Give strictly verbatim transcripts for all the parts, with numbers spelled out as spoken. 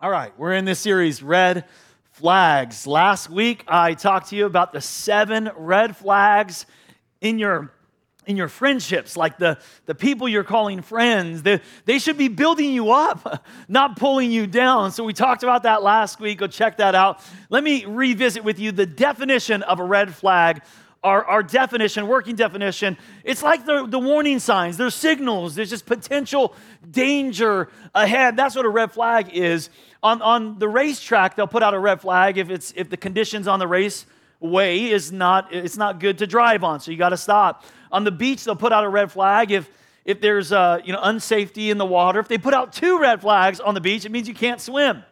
All right, we're in this series, Red Flags. Last week, I talked to you about the seven red flags in your, in your friendships, like the, the people you're calling friends. They, they should be building you up, not pulling you down. So we talked about that last week. Go check that out. Let me revisit with you the definition of a red flag. Our, our definition, working definition, it's like the, the warning signs. They're signals. There's just potential danger ahead. That's what a red flag is. On, on the racetrack, they'll put out a red flag if it's if the conditions on the raceway is not it's not good to drive on, so you got to stop. On the beach, they'll put out a red flag if if there's uh, you know unsafety in the water. If they put out two red flags on the beach, it means you can't swim.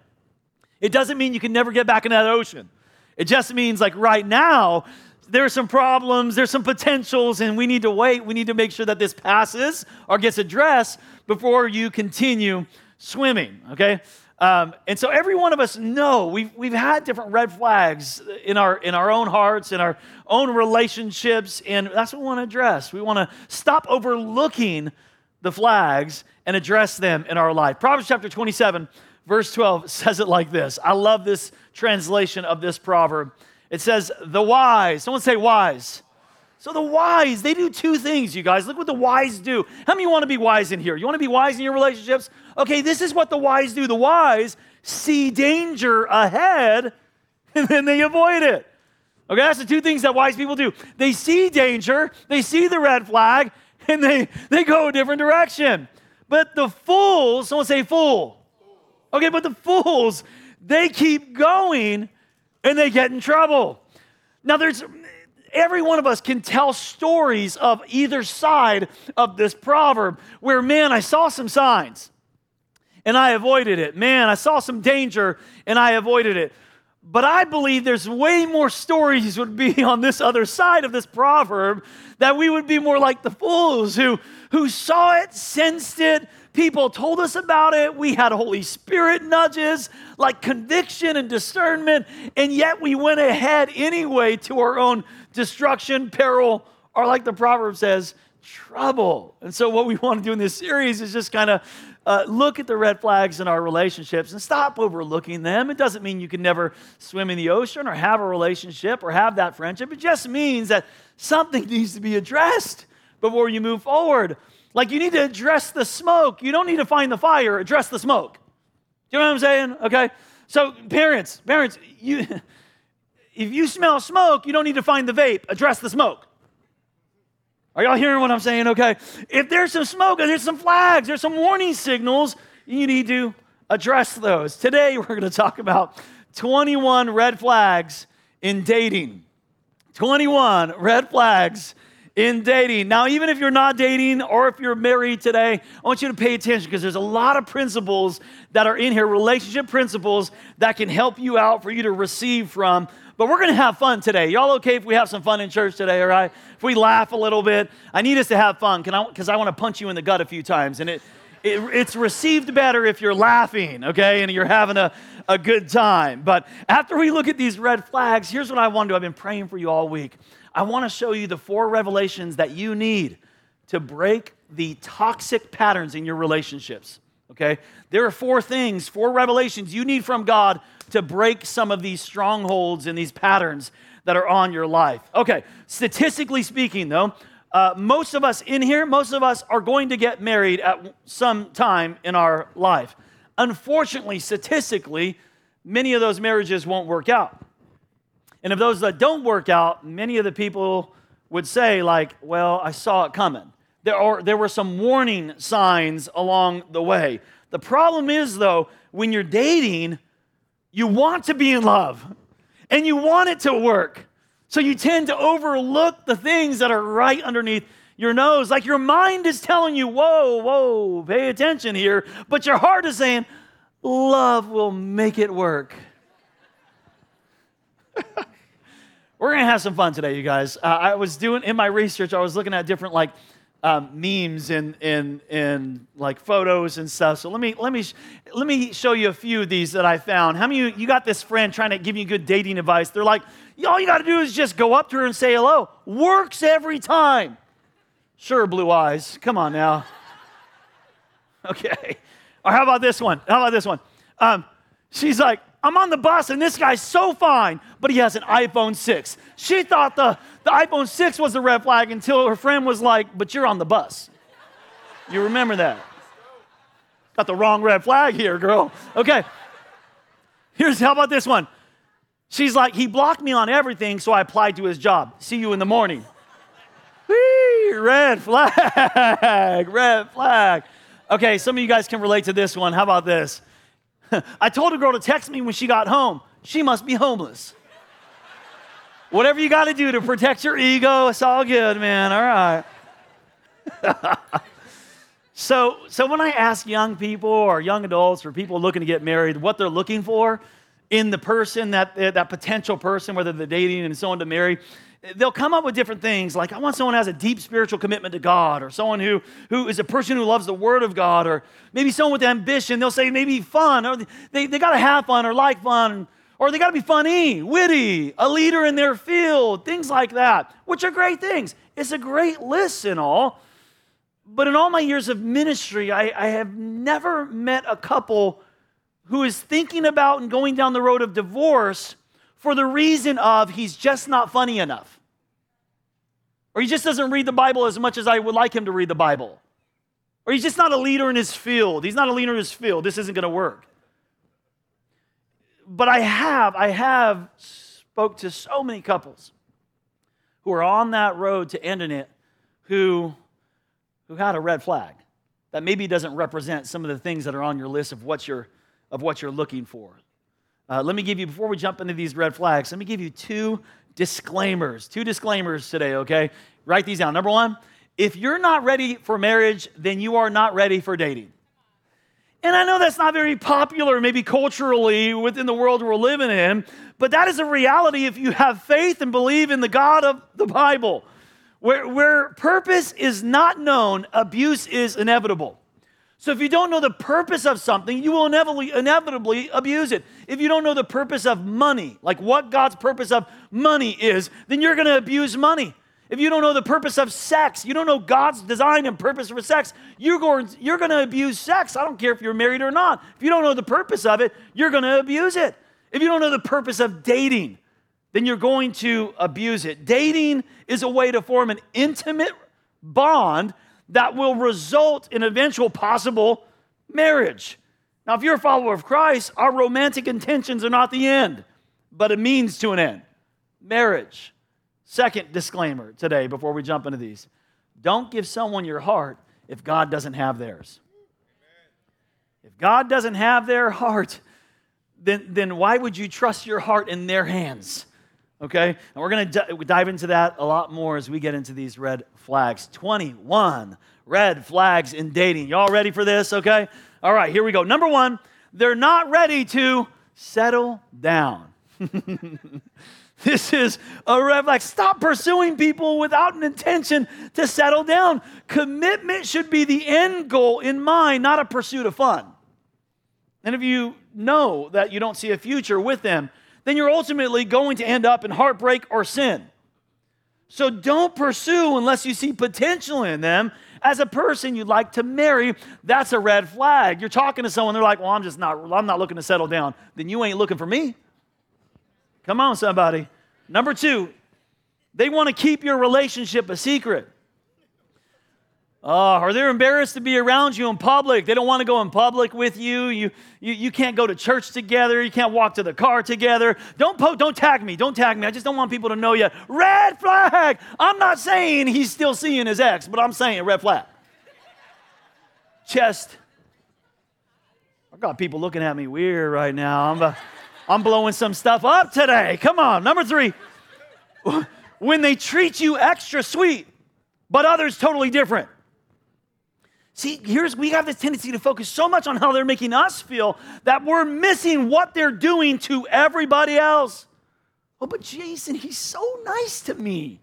It doesn't mean you can never get back into that ocean. It just means like right now, there's some problems, there's some potentials, and we need to wait. We need to make sure that this passes or gets addressed before you continue swimming, okay? Um, and so every one of us know we've, we've had different red flags in our, in our own hearts, in our own relationships, and that's what we want to address. We want to stop overlooking the flags and address them in our life. Proverbs chapter twenty-seven, verse twelve says it like this. I love this translation of this proverb. It says, the wise. Someone say wise. So the wise, they do two things, you guys. Look what the wise do. How many want to be wise in here? You want to be wise in your relationships? Okay, this is what the wise do. The wise see danger ahead, and then they avoid it. Okay, that's the two things that wise people do. They see danger, they see the red flag, and they, they go a different direction. But the fools, someone say fool. Okay, but the fools, they keep going, and they get in trouble. Now, there's every one of us can tell stories of either side of this proverb where, man, I saw some signs, and I avoided it. Man, I saw some danger, and I avoided it. But I believe there's way more stories would be on this other side of this proverb that we would be more like the fools who, who saw it, sensed it. People told us about it. We had Holy Spirit nudges, like conviction and discernment, and yet we went ahead anyway to our own destruction, peril, or like the proverb says, trouble. And so what we want to do in this series is just kind of uh, look at the red flags in our relationships and stop overlooking them. It doesn't mean you can never swim in the ocean or have a relationship or have that friendship. It just means that something needs to be addressed before you move forward. Like, you need to address the smoke. You don't need to find the fire. Address the smoke. Do you know what I'm saying? Okay? So, parents, parents, you, if you smell smoke, you don't need to find the vape. Address the smoke. Are y'all hearing what I'm saying? Okay. If there's some smoke, there's some flags, there's some warning signals, you need to address those. Today, we're going to talk about twenty-one red flags in dating. twenty-one red flags in dating. Now, even if you're not dating or if you're married today, I want you to pay attention because there's a lot of principles that are in here, relationship principles that can help you out for you to receive from. But we're going to have fun today. Y'all okay if we have some fun in church today, all right? If we laugh a little bit, I need us to have fun because I, I want to punch you in the gut a few times. And it, it it's received better if you're laughing, okay, and you're having a, a good time. But after we look at these red flags, here's what I want to do. I've been praying for you all week. I want to show you the four revelations that you need to break the toxic patterns in your relationships, okay? There are four things, four revelations you need from God to break some of these strongholds and these patterns that are on your life. Okay, statistically speaking, though, uh, most of us in here, most of us are going to get married at some time in our life. Unfortunately, statistically, many of those marriages won't work out. And of those that don't work out, many of the people would say, like, well, I saw it coming. There are there were some warning signs along the way. The problem is, though, when you're dating, you want to be in love, and you want it to work. So you tend to overlook the things that are right underneath your nose. Like, your mind is telling you, whoa, whoa, pay attention here. But your heart is saying, love will make it work. We're going to have some fun today, you guys. Uh, I was doing, in my research, I was looking at different, like, um, memes and, and, and, like, photos and stuff. So let me, let me, let me show you a few of these that I found. How many of you, you got this friend trying to give you good dating advice? They're like, all you got to do is just go up to her and say hello. Works every time. Sure, blue eyes. Come on now. Okay. Or how about this one? How about this one? Um, She's like, I'm on the bus and this guy's so fine, but he has an iPhone six. She thought the, the iPhone six was the red flag until her friend was like, but you're on the bus. You remember that. Got the wrong red flag here, girl. Okay. Here's, how about this one? She's like, he blocked me on everything, so I applied to his job. See you in the morning. Whee, red flag, red flag. Okay, some of you guys can relate to this one. How about this? I told a girl to text me when she got home. She must be homeless. Whatever you got to do to protect your ego, it's all good, man. All right. So, so when I ask young people or young adults or people looking to get married what they're looking for in the person, that, that potential person, whether they're dating and someone to marry, they'll come up with different things. Like, I want someone who has a deep spiritual commitment to God, or someone who, who is a person who loves the Word of God, or maybe someone with ambition. They'll say maybe fun, or they, they got to have fun or like fun, or they got to be funny, witty, a leader in their field, things like that, which are great things. It's a great list and all. But in all my years of ministry, I, I have never met a couple who is thinking about and going down the road of divorce for the reason of he's just not funny enough, or he just doesn't read the Bible as much as I would like him to read the Bible, or he's just not a leader in his field. He's not a leader in his field. This isn't going to work. But I have, I have spoke to so many couples who are on that road to ending it, who... who had a red flag that maybe doesn't represent some of the things that are on your list of what you're, of what you're looking for. Uh, let me give you, before we jump into these red flags, let me give you two disclaimers, two disclaimers today, okay? Write these down. Number one, if you're not ready for marriage, then you are not ready for dating. And I know that's not very popular, maybe culturally within the world we're living in, but that is a reality if you have faith and believe in the God of the Bible. Where, where purpose is not known, abuse is inevitable. So if you don't know the purpose of something, you will inevitably, inevitably abuse it. If you don't know the purpose of money, like what God's purpose of money is, then you're going to abuse money. If you don't know the purpose of sex, you don't know God's design and purpose for sex, you're going, you're going to abuse sex. I don't care if you're married or not. If you don't know the purpose of it, you're going to abuse it. If you don't know the purpose of dating, then you're going to abuse it. Dating is a way to form an intimate bond that will result in eventual possible marriage. Now, if you're a follower of Christ, our romantic intentions are not the end, but a means to an end. Marriage. Second disclaimer today before we jump into these. Don't give someone your heart if God doesn't have theirs. If God doesn't have their heart, then, then why would you trust your heart in their hands? Okay, and we're going to d- dive into that a lot more as we get into these red flags. twenty-one red flags in dating. Y'all ready for this? Okay, all right, here we go. Number one, they're not ready to settle down. This is a red flag. Stop pursuing people without an intention to settle down. Commitment should be the end goal in mind, not a pursuit of fun. And if you know that you don't see a future with them, then you're ultimately going to end up in heartbreak or sin. So don't pursue unless you see potential in them as a person you'd like to marry. That's a red flag. You're talking to someone, they're like, well, I'm just not, I'm not looking to settle down. Then you ain't looking for me. Come on, somebody. Number two, they want to keep your relationship a secret. Uh, or they're embarrassed to be around you in public. They don't want to go in public with you. You, you, you can't go to church together. You can't walk to the car together. Don't po- don't tag me. Don't tag me. I just don't want people to know you. Red flag. I'm not saying he's still seeing his ex, but I'm saying red flag. Chest. I got people looking at me weird right now. I'm, uh, I'm blowing some stuff up today. Come on. Number three. When they treat you extra sweet, but others totally different. See, here's we have this tendency to focus so much on how they're making us feel that we're missing what they're doing to everybody else. Oh, but Jason, he's so nice to me.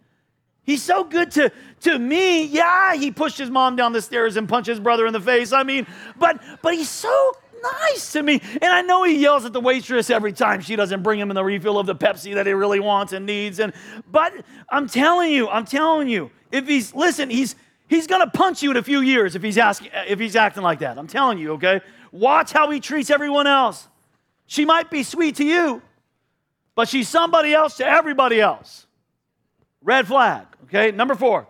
He's so good to, to me. Yeah, he pushed his mom down the stairs and punched his brother in the face. I mean, but but he's so nice to me. And I know he yells at the waitress every time she doesn't bring him in the refill of the Pepsi that he really wants and needs. And but I'm telling you, I'm telling you, if he's listen, he's He's going to punch you in a few years if he's asking, if he's acting like that. I'm telling you, okay? Watch how he treats everyone else. She might be sweet to you, but she's somebody else to everybody else. Red flag, okay? Number four,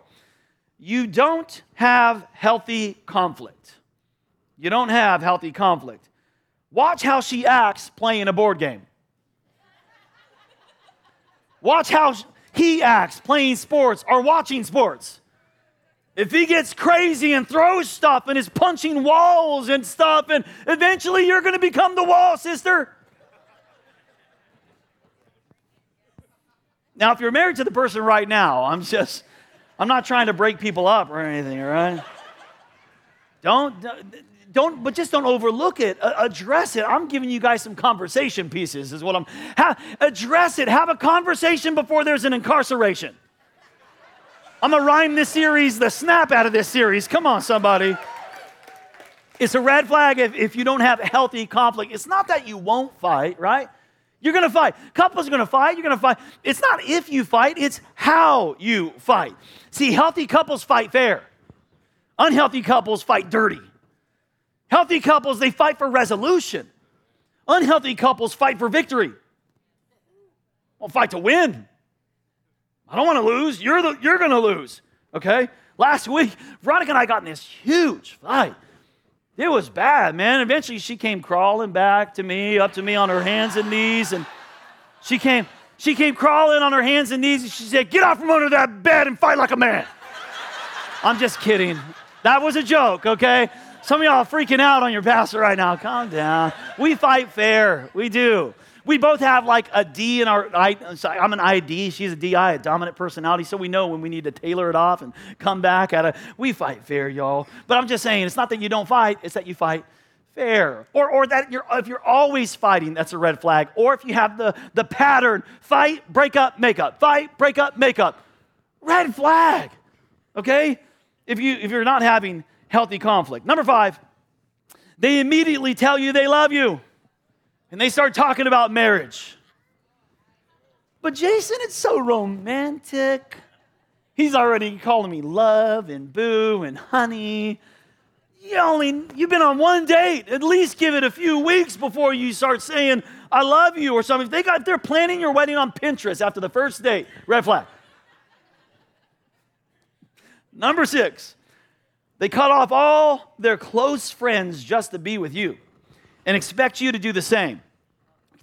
you don't have healthy conflict. You don't have healthy conflict. Watch how she acts playing a board game. Watch how he acts playing sports or watching sports. If he gets crazy and throws stuff and is punching walls and stuff, and eventually you're going to become the wall, sister. Now, if you're married to the person right now, I'm just, I'm not trying to break people up or anything, all right? Don't, don't, but just don't overlook it. Address it. I'm giving you guys some conversation pieces is what I'm, ha, address it. Have a conversation before there's an incarceration. I'm going to rhyme this series, the snap out of this series. Come on, somebody. It's a red flag if, if you don't have healthy conflict. It's not that you won't fight, right? You're going to fight. Couples are going to fight. You're going to fight. It's not if you fight. It's how you fight. See, healthy couples fight fair. Unhealthy couples fight dirty. Healthy couples, they fight for resolution. Unhealthy couples fight for victory. Well, fight to win. I don't want to lose. You're the, you're going to lose, okay? Last week, Veronica and I got in this huge fight. It was bad, man. Eventually, she came crawling back to me, up to me on her hands and knees, and she came, she came crawling on her hands and knees, and she said, "Get out from under that bed and fight like a man." I'm just kidding. That was a joke, okay? Some of y'all are freaking out on your pastor right now. Calm down. We fight fair. We do. We both have like a D in our, I, I'm an I D, she's a D I, a dominant personality, so we know when we need to tailor it off and come back at a, we fight fair, y'all. But I'm just saying, it's not that you don't fight, it's that you fight fair. Or or that you're if you're always fighting, that's a red flag. Or if you have the, the pattern, fight, break up, make up, fight, break up, make up. Red flag, okay? If, you, if you're not having healthy conflict. Number five, they immediately tell you they love you. And they start talking about marriage. But Jason, it's so romantic. He's already calling me love and boo and honey. You only, you've been on one date. At least give it a few weeks before you start saying, I love you or something. They got, they're planning your wedding on Pinterest after the first date. Red flag. Number six, they cut off all their close friends just to be with you. And expect you to do the same.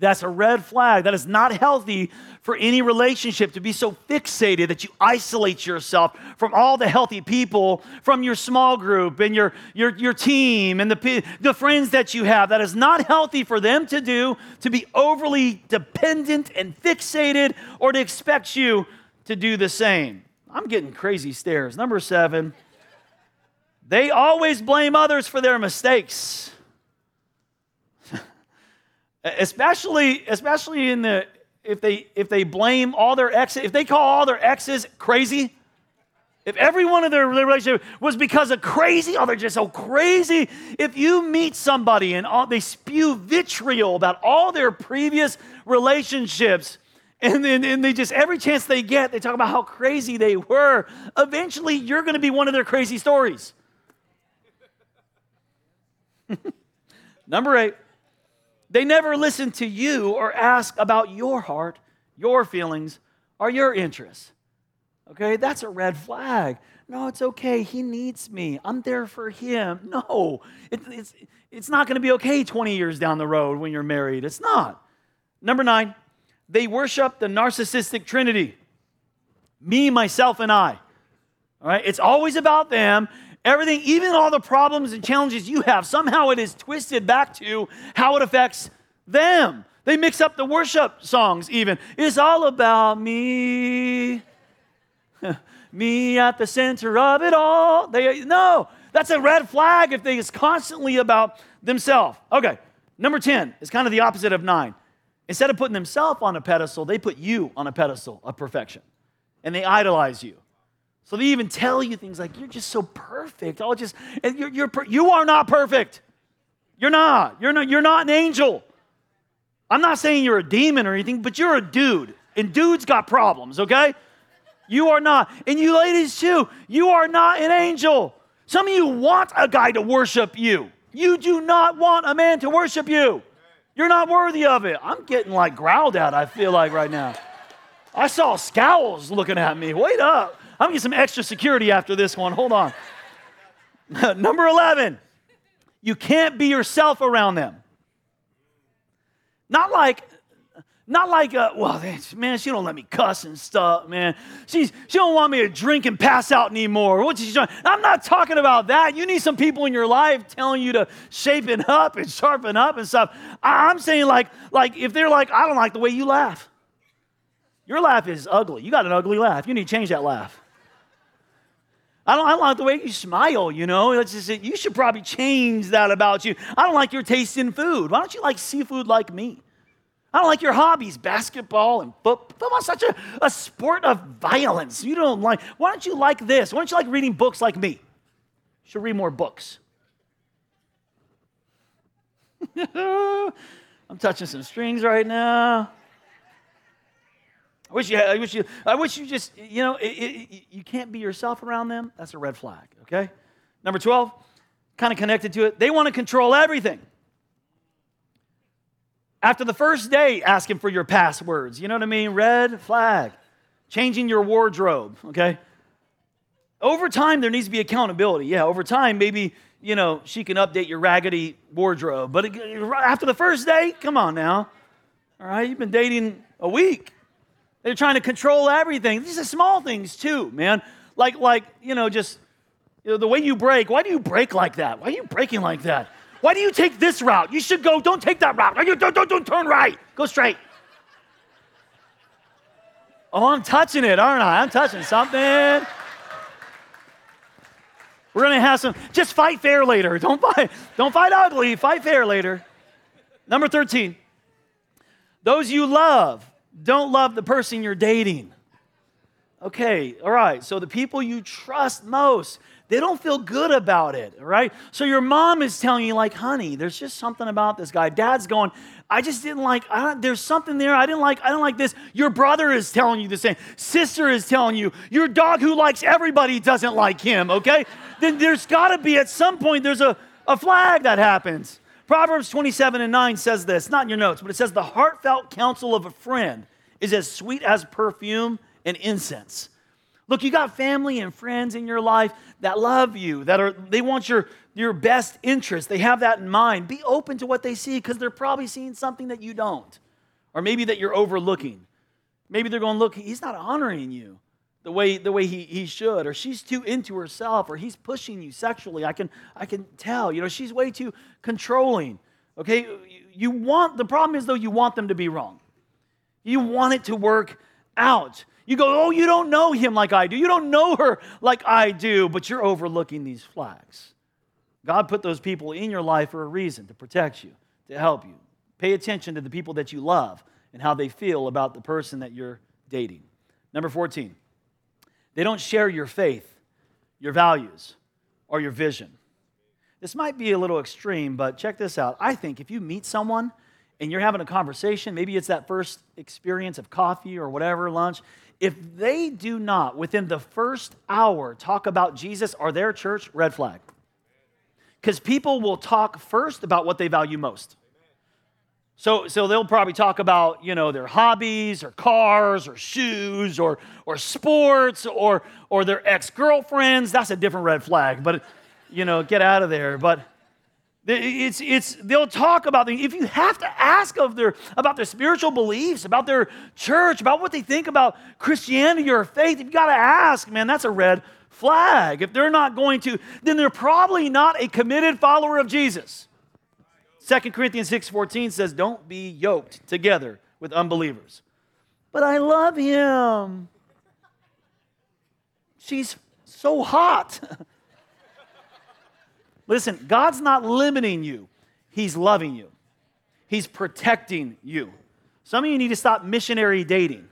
That's a red flag. That is not healthy for any relationship to be so fixated that you isolate yourself from all the healthy people, from your small group and your, your, your team and the, the friends that you have. That is not healthy for them to do, to be overly dependent and fixated or to expect you to do the same. I'm getting crazy stares. Number seven, they always blame others for their mistakes. Especially, especially in the if they if they blame all their exes, if they call all their exes crazy, if every one of their relationships was because of crazy, oh, they're just so crazy. If you meet somebody and all, they spew vitriol about all their previous relationships, and then and they just every chance they get, they talk about how crazy they were. Eventually, you're going to be one of their crazy stories. Number eight. They never listen to you or ask about your heart, your feelings, or your interests. Okay, that's a red flag. No, it's okay. He needs me. I'm there for him. No, it, it's, it's not going to be okay twenty years down the road when you're married. It's not. Number nine, they worship the narcissistic trinity. Me, myself, and I. All right, it's always about them. Everything, even all the problems and challenges you have, somehow it is twisted back to how it affects them. They mix up the worship songs even. It's all about me. Me at the center of it all. They No, that's a red flag if they is constantly about themselves. Okay, number ten is kind of the opposite of nine. Instead of putting themselves on a pedestal, they put you on a pedestal of perfection. And they idolize you. So they even tell you things like, you're just so perfect. I'll just, and you're, you're, you are not perfect. You're not. You're not. You're not an angel. I'm not saying you're a demon or anything, but you're a dude. And dudes got problems, okay? You are not. And you ladies too, you are not an angel. Some of you want a guy to worship you. You do not want a man to worship you. You're not worthy of it. I'm getting like growled at, I feel like, right now. I saw scowls looking at me. Wait up. I'm going to get some extra security after this one. Hold on. Number eleven, you can't be yourself around them. Not like, not like, uh, well, man, she don't let me cuss and stuff, man. She's, she don't want me to drink and pass out anymore. What's she trying? I'm not talking about that. You need some people in your life telling you to shape it up and sharpen up and stuff. I'm saying like, like if they're like, I don't like the way you laugh. Your laugh is ugly. You got an ugly laugh. You need to change that laugh. I don't, I don't like the way you smile, you know. That's just it. You should probably change that about you. I don't like your taste in food. Why don't you like seafood like me? I don't like your hobbies, basketball and football. Football's such a, a sport of violence. You don't like, why don't you like this? Why don't you like reading books like me? You should read more books. I'm touching some strings right now. I wish you, I wish you, I wish you just, you know, it, it, you can't be yourself around them. That's a red flag, okay? Number twelve, kind of connected to it. They want to control everything. After the first day, asking for your passwords. You know what I mean? Red flag. Changing your wardrobe, okay? Over time, there needs to be accountability. Yeah, over time, maybe, you know, she can update your raggedy wardrobe. But it, after the first day, come on now. All right, you've been dating a week. They're trying to control everything. These are small things too, man. Like, like you know, just you know, the way you brake. Why do you brake like that? Why are you braking like that? Why do you take this route? You should go, don't take that route. Don't, don't, don't turn right. Go straight. Oh, I'm touching it, aren't I? I'm touching something. We're going to have some, just fight fair later. Don't fight, don't fight ugly. Fight fair later. Number thirteen, those you love don't love the person you're dating. Okay, all right, so the people you trust most, they don't feel good about it, all right? So your mom is telling you, like, honey, there's just something about this guy. Dad's going, I just didn't like, I don't, there's something there. I didn't like, I don't like this. Your brother is telling you the same. Sister is telling you. Your dog who likes everybody doesn't like him, okay? Then there's got to be, at some point, there's a, a flag that happens. Proverbs twenty-seven and nine says this, not in your notes, but it says, the heartfelt counsel of a friend is as sweet as perfume and incense. Look, you got family and friends in your life that love you, that are they want your, your best interest. They have that in mind. Be open to what they see because they're probably seeing something that you don't, or maybe that you're overlooking. Maybe they're going, look, he's not honoring you the way the way he, he should, or she's too into herself, or he's pushing you sexually. I can I can tell, you know, she's way too controlling, okay? You want, the problem is though, you want them to be wrong. You want it to work out. You go, oh, you don't know him like I do. You don't know her like I do, but you're overlooking these flags. God put those people in your life for a reason, to protect you, to help you. Pay attention to the people that you love and how they feel about the person that you're dating. Number fourteen. They don't share your faith, your values, or your vision. This might be a little extreme, but check this out. I think if you meet someone and you're having a conversation, maybe it's that first experience of coffee or whatever, lunch, if they do not, within the first hour, talk about Jesus or their church, red flag. Because people will talk first about what they value most. So, so they'll probably talk about, you know, their hobbies or cars or shoes or or sports or or their ex-girlfriends. That's a different red flag, but, you know, get out of there. But it's it's they'll talk about things. If you have to ask of their about their spiritual beliefs, about their church, about what they think about Christianity or faith, you've got to ask, man, that's a red flag. If they're not going to, then they're probably not a committed follower of Jesus. Second Corinthians six fourteen says, don't be yoked together with unbelievers. But I love him. She's so hot. Listen, God's not limiting you. He's loving you. He's protecting you. Some of you need to stop missionary dating.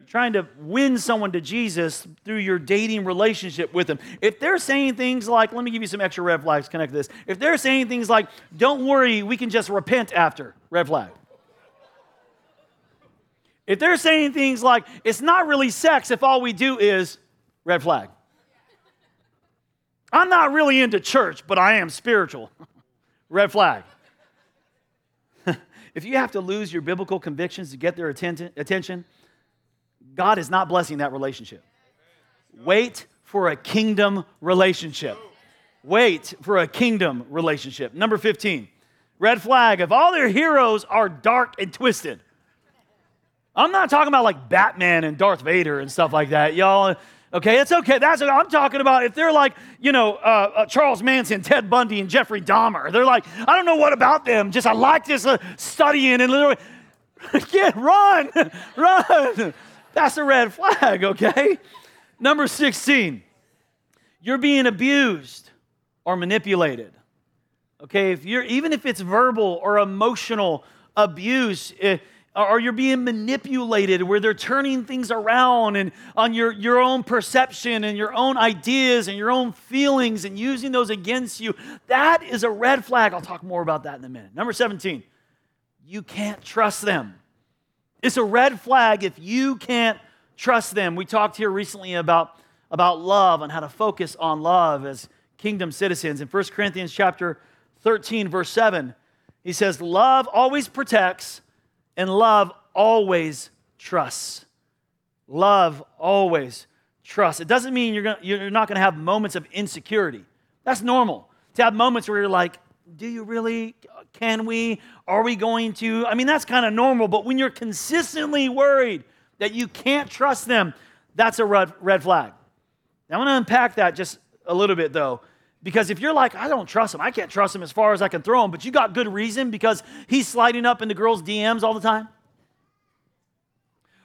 You're trying to win someone to Jesus through your dating relationship with them. If they're saying things like, let me give you some extra red flags connected to this. If they're saying things like, don't worry, we can just repent after, red flag. If they're saying things like, it's not really sex if all we do is, red flag. I'm not really into church, but I am spiritual, red flag. if you have to lose your biblical convictions to get their attention, God is not blessing that relationship. Wait for a kingdom relationship. Wait for a kingdom relationship. Number fifteen, red flag of all their heroes are dark and twisted. I'm not talking about like Batman and Darth Vader and stuff like that, y'all. Okay, it's okay. That's what I'm talking about. If they're like, you know, uh, uh, Charles Manson, Ted Bundy, and Jeffrey Dahmer, they're like, I don't know what about them. Just I like this uh, studying and literally, yeah, run, run. That's a red flag, okay? Number sixteen, you're being abused or manipulated. Okay, if you're even if it's verbal or emotional abuse, it, or you're being manipulated where they're turning things around and on your, your own perception and your own ideas and your own feelings and using those against you, that is a red flag. I'll talk more about that in a minute. Number seventeen, you can't trust them. It's a red flag if you can't trust them. We talked here recently about, about love and how to focus on love as kingdom citizens. In First Corinthians chapter thirteen, verse seven, he says, love always protects, and love always trusts. Love always trusts. It doesn't mean you're, gonna, you're not going to have moments of insecurity. That's normal. To have moments where you're like, do you really, can we, are we going to? I mean, that's kind of normal, but when you're consistently worried that you can't trust them, that's a red, red flag. Now, I'm going to unpack that just a little bit, though. Because if you're like, I don't trust him, I can't trust him as far as I can throw him, but you got good reason because he's sliding up into girls' D Ms all the time,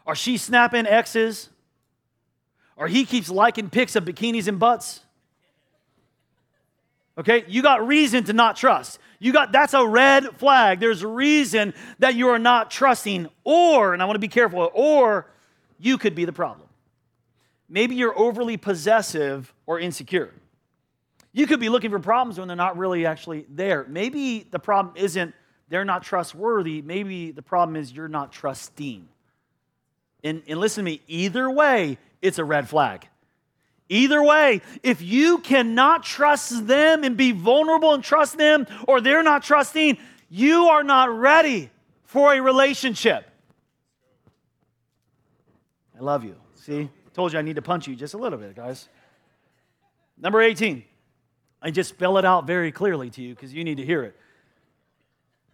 or she's snapping exes, or he keeps liking pics of bikinis and butts. Okay, you got reason to not trust. You got, that's a red flag. There's a reason that you are not trusting, or, and I want to be careful, or you could be the problem. Maybe you're overly possessive or insecure. You could be looking for problems when they're not really actually there. Maybe the problem isn't they're not trustworthy. Maybe the problem is you're not trusting. And, and listen to me, either way, it's a red flag. Either way, if you cannot trust them and be vulnerable and trust them, or they're not trusting, you are not ready for a relationship. I love you. See, told you I need to punch you just a little bit, guys. Number eighteen. I just spell it out very clearly to you because you need to hear it.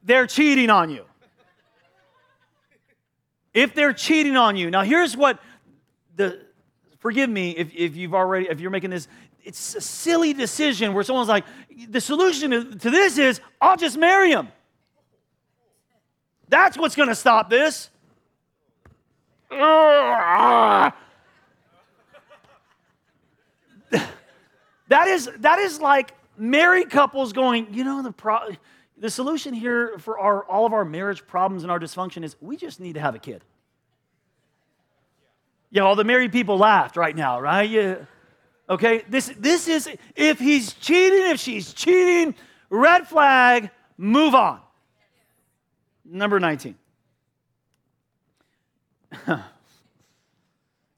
They're cheating on you. If they're cheating on you, now here's what the, forgive me if, if you've already, if you're making this, it's a silly decision where someone's like, the solution to this is I'll just marry him. That's what's going to stop this. That is that is like married couples going, you know, the pro- the solution here for our all of our marriage problems and our dysfunction is we just need to have a kid. Yeah, all the married people laughed right now, right? Yeah. Okay, this this is, if he's cheating, if she's cheating, red flag, move on. Number nineteen.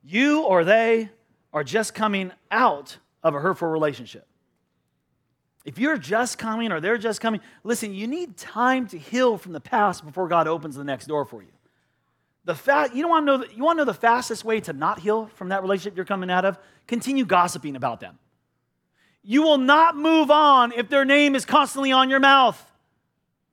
You or they are just coming out of a hurtful relationship. If you're just coming or they're just coming, listen, you need time to heal from the past before God opens the next door for you. The fact, you don't want to know, the, you want to know the fastest way to not heal from that relationship you're coming out of? Continue gossiping about them. You will not move on if their name is constantly on your mouth.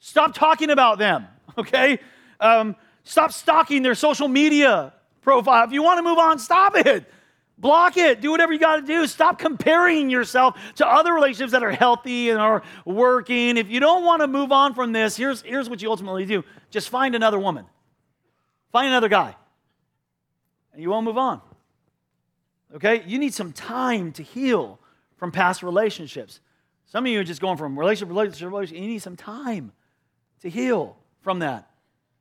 Stop talking about them, okay? Um, stop stalking their social media profile. If you want to move on, stop it. Block it. Do whatever you got to do. Stop comparing yourself to other relationships that are healthy and are working. If you don't want to move on from this, here's, here's what you ultimately do. Just find another woman. Find another guy. And you won't move on. Okay? You need some time to heal from past relationships. Some of you are just going from relationship to relationship to relationship. You need some time to heal from that.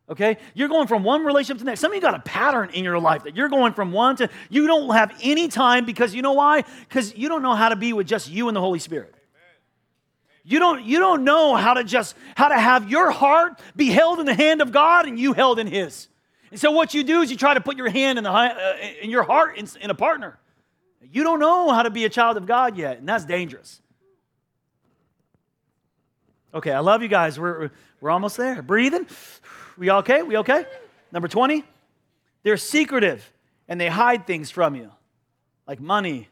Okay, you're going from one relationship to the next. Some of you got a pattern in your life that you're going from one to, you don't have any time because you know why? Because you don't know how to be with just you and the Holy Spirit. You don't, you don't know how to just, how to have your heart be held in the hand of God and you held in His. And so what you do is you try to put your hand in, the, uh, in your heart in, in a partner. You don't know how to be a child of God yet, and that's dangerous. Okay, I love you guys. We're, we're almost there. Breathing. We okay? We okay? Number twenty, they're secretive and they hide things from you, like money,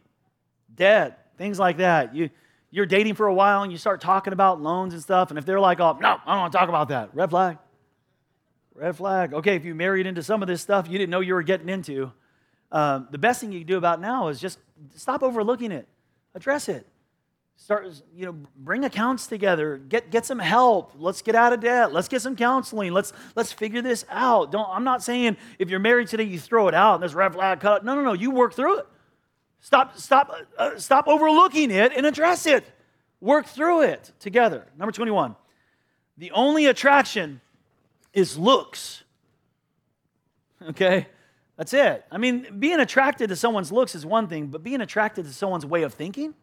debt, things like that. You, you're dating for a while and you start talking about loans and stuff, and if they're like, oh, no, I don't want to talk about that, red flag. Red flag. Okay, if you married into some of this stuff you didn't know you were getting into, um, the best thing you can do about now is just stop overlooking it. Address it. Start, you know, bring accounts together. Get get some help. Let's get out of debt. Let's get some counseling. Let's let's figure this out. Don't. I'm not saying if you're married today, you throw it out and there's red flag cut. No, no, no. You work through it. Stop stop uh, stop overlooking it and address it. Work through it together. Number twenty-one. The only attraction is looks. Okay? That's it. I mean, being attracted to someone's looks is one thing, but being attracted to someone's way of thinking,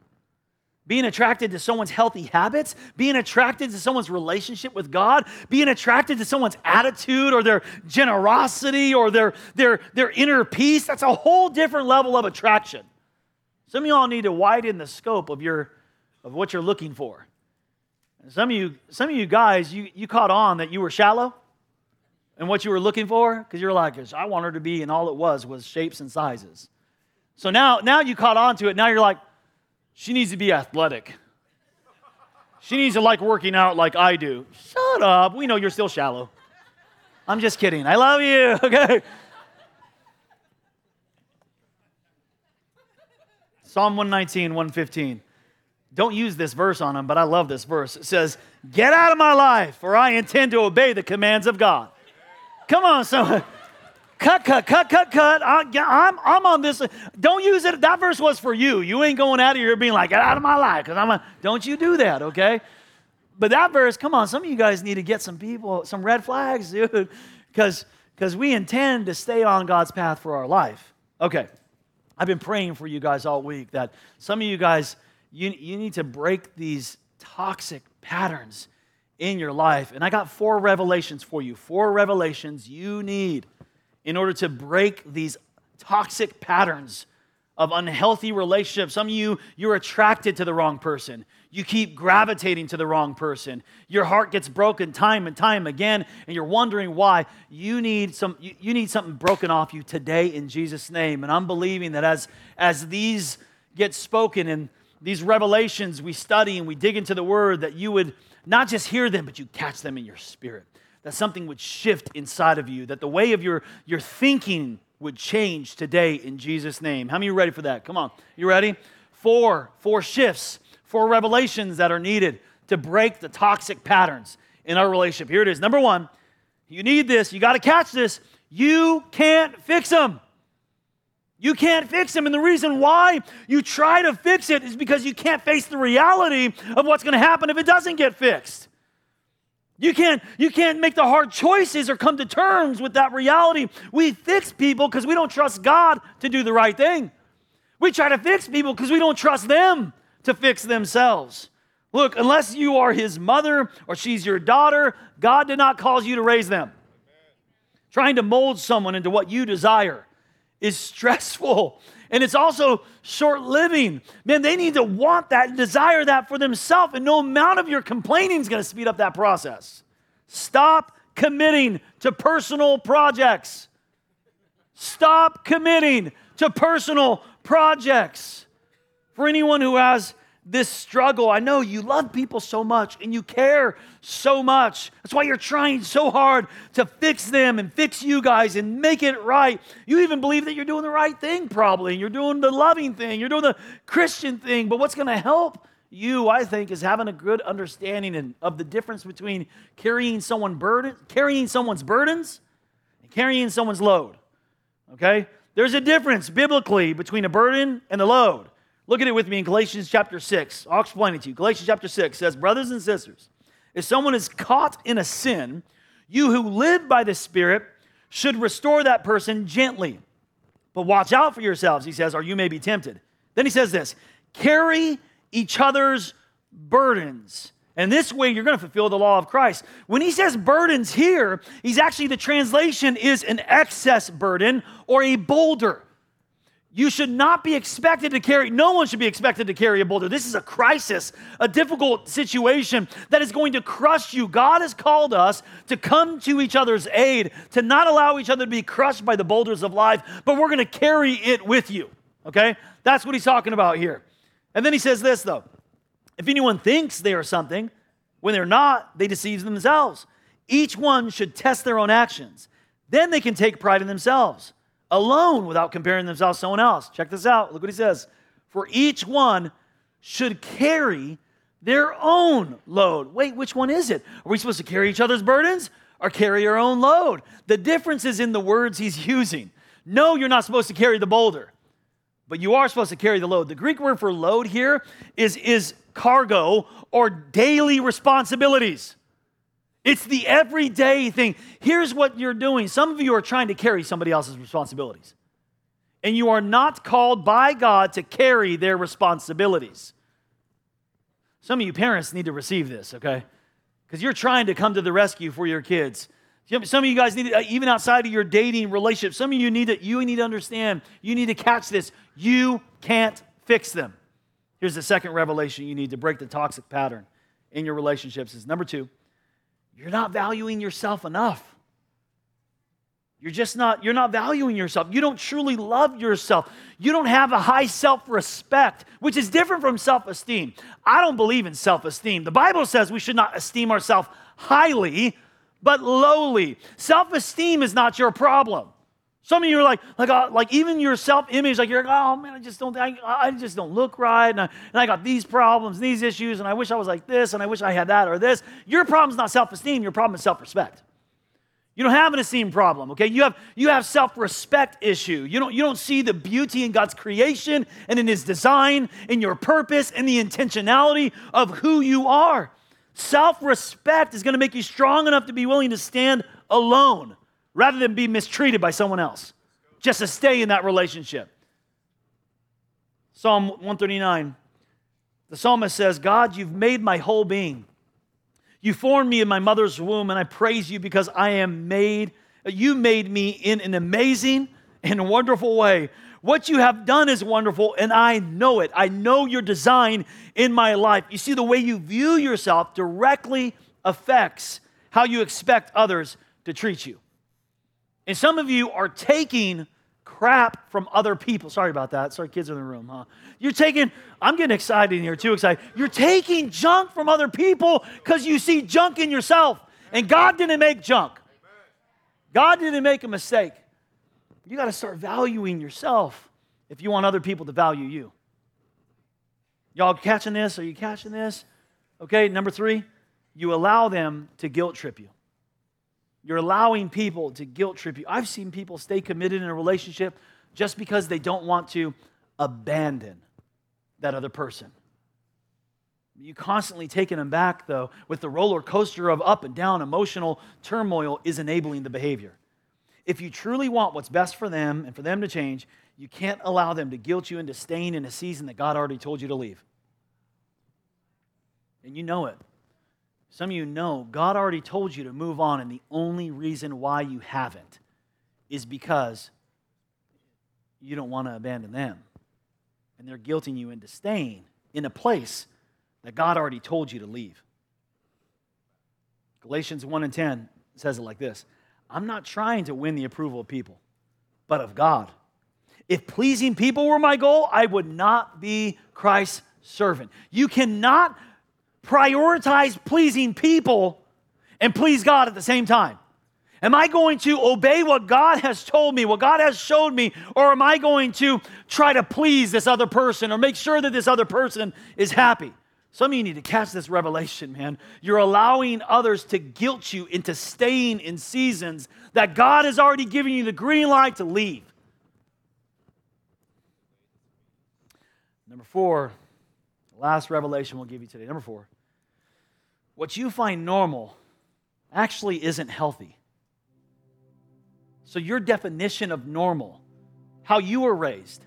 being attracted to someone's healthy habits, being attracted to someone's relationship with God, being attracted to someone's attitude or their generosity or their, their, their inner peace, that's a whole different level of attraction. Some of you all need to widen the scope of your of what you're looking for. And some of you, some of you guys, you, you caught on that you were shallow and what you were looking for, because you're like, I want her to be, and all it was was shapes and sizes. So now, now you caught on to it. Now you're like, she needs to be athletic. She needs to like working out like I do. Shut up. We know you're still shallow. I'm just kidding. I love you, okay? Psalm one nineteen, one fifteen. Don't use this verse on them, but I love this verse. It says, get out of my life, for I intend to obey the commands of God. Come on, son. Cut, cut, cut, cut, cut. I, I'm, I'm on this. Don't use it. That verse was for you. You ain't going out of here being like, get out of my life. Because I'm a, don't you do that, okay? But that verse, come on, some of you guys need to get some people, some red flags, dude. Because because we intend to stay on God's path for our life. Okay. I've been praying for you guys all week that some of you guys, you, you need to break these toxic patterns in your life. And I got four revelations for you. Four revelations you need in order to break these toxic patterns of unhealthy relationships. Some of you, you're attracted to the wrong person. You keep gravitating to the wrong person. Your heart gets broken time and time again, and you're wondering why. You need some. You, you need something broken off you today in Jesus' name. And I'm believing that as, as these get spoken and these revelations we study and we dig into the Word, that you would not just hear them, but you catch them in your spirit. That something would shift inside of you. That the way of your, your thinking would change today in Jesus' name. How many are ready for that? Come on. You ready? Four, four shifts, four revelations that are needed to break the toxic patterns in our relationship. Here it is. Number one, you need this. You got to catch this. You can't fix them. You can't fix them, and the reason why you try to fix it is because you can't face the reality of what's going to happen if it doesn't get fixed. You can't, you can't make the hard choices or come to terms with that reality. We fix people because we don't trust God to do the right thing. We try to fix people because we don't trust them to fix themselves. Look, unless you are his mother or she's your daughter, God did not cause you to raise them. Amen. Trying to mold someone into what you desire is stressful, and it's also short-living. Man, they need to want that and desire that for themselves, and no amount of your complaining is going to speed up that process. Stop committing to personal projects. Stop committing to personal projects. For anyone who has this struggle, I know you love people so much and you care so much. That's why you're trying so hard to fix them and fix you guys and make it right. You even believe that you're doing the right thing probably. You're doing the loving thing. You're doing the Christian thing. But what's going to help you, I think, is having a good understanding of the difference between carrying someone burden, carrying someone's burdens and carrying someone's load. Okay? There's a difference biblically between a burden and a load. Look at it with me in Galatians chapter six. I'll explain it to you. Galatians chapter six says, brothers and sisters, if someone is caught in a sin, you who live by the Spirit should restore that person gently. But watch out for yourselves, he says, or you may be tempted. Then he says this, carry each other's burdens. And this way you're going to fulfill the law of Christ. When he says burdens here, he's actually, the translation is an excess burden or a boulder. You should not be expected to carry, no one should be expected to carry a boulder. This is a crisis, a difficult situation that is going to crush you. God has called us to come to each other's aid, to not allow each other to be crushed by the boulders of life, but we're going to carry it with you, okay? That's what he's talking about here. And then he says this, though. If anyone thinks they are something, when they're not, they deceive themselves. Each one should test their own actions. Then they can take pride in themselves. Alone without comparing themselves to someone else. Check this out. Look what he says. For each one should carry their own load. Wait, which one is it? Are we supposed to carry each other's burdens or carry our own load? The difference is in the words he's using. No, you're not supposed to carry the boulder, but you are supposed to carry the load. The Greek word for load here is, is cargo or daily responsibilities. It's the everyday thing. Here's what you're doing. Some of you are trying to carry somebody else's responsibilities, and you are not called by God to carry their responsibilities. Some of you parents need to receive this, okay? Because you're trying to come to the rescue for your kids. Some of you guys need to, even outside of your dating relationship, some of you need to, you need to understand, you need to catch this. You can't fix them. Here's the second revelation you need to break the toxic pattern in your relationships is number two. You're not valuing yourself enough. You're just not, you're not valuing yourself. You don't truly love yourself. You don't have a high self-respect, which is different from self-esteem. I don't believe in self-esteem. The Bible says we should not esteem ourselves highly, but lowly. Self-esteem is not your problem. Some of you are like, like, uh, like even your self-image, like you're like, oh man, I just don't, I, I just don't look right, and I, and I got these problems, these issues, and I wish I was like this, and I wish I had that or this. Your problem's not self-esteem. Your problem is self-respect. You don't have an esteem problem, okay? You have you have self-respect issue. You don't you don't see the beauty in God's creation and in His design, in your purpose, and the intentionality of who you are. Self-respect is going to make you strong enough to be willing to stand alone, rather than be mistreated by someone else, just to stay in that relationship. Psalm one thirty-nine, the psalmist says, God, you've made my whole being. You formed me in my mother's womb, and I praise you because I am made, you made me in an amazing and wonderful way. What you have done is wonderful, and I know it. I know your design in my life. You see, the way you view yourself directly affects how you expect others to treat you. And some of you are taking crap from other people. Sorry about that. Sorry, kids are in the room, huh? You're taking, I'm getting excited in here, too excited. You're taking junk from other people because you see junk in yourself. And God didn't make junk. God didn't make a mistake. You got to start valuing yourself if you want other people to value you. Y'all catching this? Are you catching this? Okay, number three, you allow them to guilt trip you. You're allowing people to guilt trip you. I've seen people stay committed in a relationship just because they don't want to abandon that other person. You constantly taking them back, though, with the roller coaster of up and down emotional turmoil is enabling the behavior. If you truly want what's best for them and for them to change, you can't allow them to guilt you into staying in a season that God already told you to leave. And you know it. Some of you know God already told you to move on, and the only reason why you haven't is because you don't want to abandon them. And they're guilting you into staying in a place that God already told you to leave. Galatians one and ten says it like this. I'm not trying to win the approval of people, but of God. If pleasing people were my goal, I would not be Christ's servant. You cannot prioritize pleasing people and please God at the same time. Am I going to obey what God has told me, what God has showed me, or am I going to try to please this other person or make sure that this other person is happy? Some of you need to catch this revelation, man. You're allowing others to guilt you into staying in seasons that God has already given you the green light to leave. Number four, last revelation we'll give you today. Number four. What you find normal actually isn't healthy. So your definition of normal, how you were raised,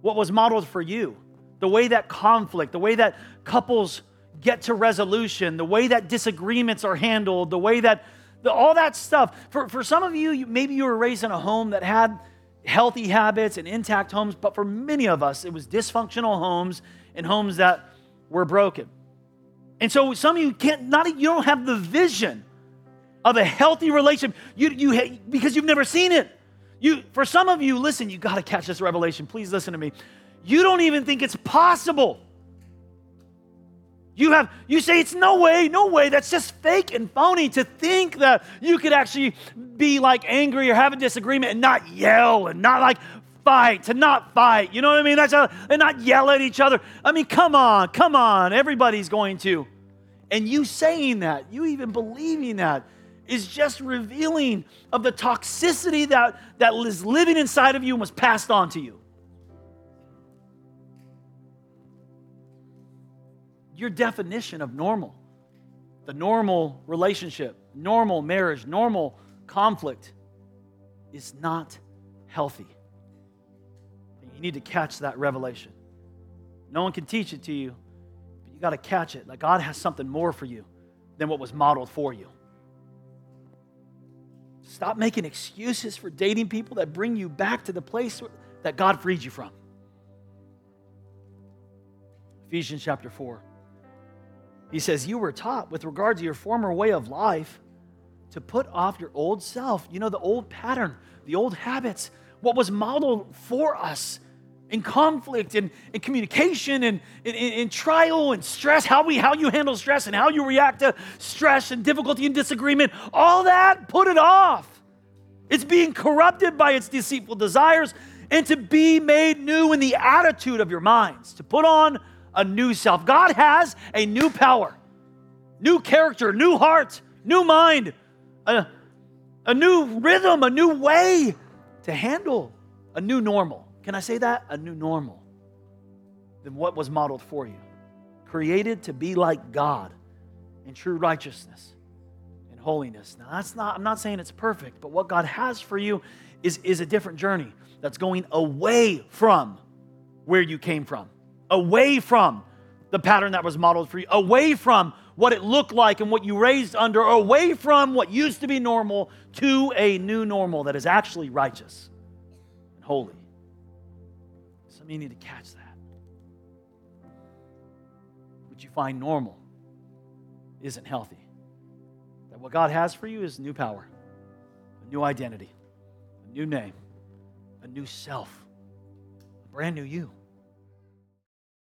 what was modeled for you, the way that conflict, the way that couples get to resolution, the way that disagreements are handled, the way that the, all that stuff. For, for some of you, you, maybe you were raised in a home that had healthy habits and intact homes, but for many of us, it was dysfunctional homes and homes that were broken. And so some of you can't, not you don't have the vision of a healthy relationship you, you, because you've never seen it. You, for some of you, listen, you got to catch this revelation. Please listen to me. You don't even think it's possible. You have, you say, it's no way, no way. That's just fake and phony to think that you could actually be like angry or have a disagreement and not yell and not like fight, to not fight. You know what I mean? That's a, and not yell at each other. I mean, come on, come on. Everybody's going to. And you saying that, you even believing that, is just revealing of the toxicity that, that is living inside of you and was passed on to you. Your definition of normal, the normal relationship, normal marriage, normal conflict is not healthy. And you need to catch that revelation. No one can teach it to you, but you got to catch it. Like God has something more for you than what was modeled for you. Stop making excuses for dating people that bring you back to the place that God freed you from. Ephesians chapter four. He says, you were taught with regard to your former way of life to put off your old self. You know, the old pattern, the old habits, what was modeled for us in conflict and in, in communication and in, in, in trial and stress, how we how you handle stress and how you react to stress and difficulty and disagreement, all that, put it off. It's being corrupted by its deceitful desires and to be made new in the attitude of your minds, to put on a new self. God has a new power, new character, new heart, new mind, a, a new rhythm, a new way to handle a new normal. Can I say that? A new normal than what was modeled for you. Created to be like God in true righteousness and holiness. Now that's not, I'm not saying it's perfect, but what God has for you is, is a different journey that's going away from where you came from. Away from the pattern that was modeled for you, away from what it looked like and what you raised under, away from what used to be normal to a new normal that is actually righteous and holy. Some of you need to catch that. What you find normal isn't healthy. That what God has for you is new power, a new identity, a new name, a new self, a brand new you.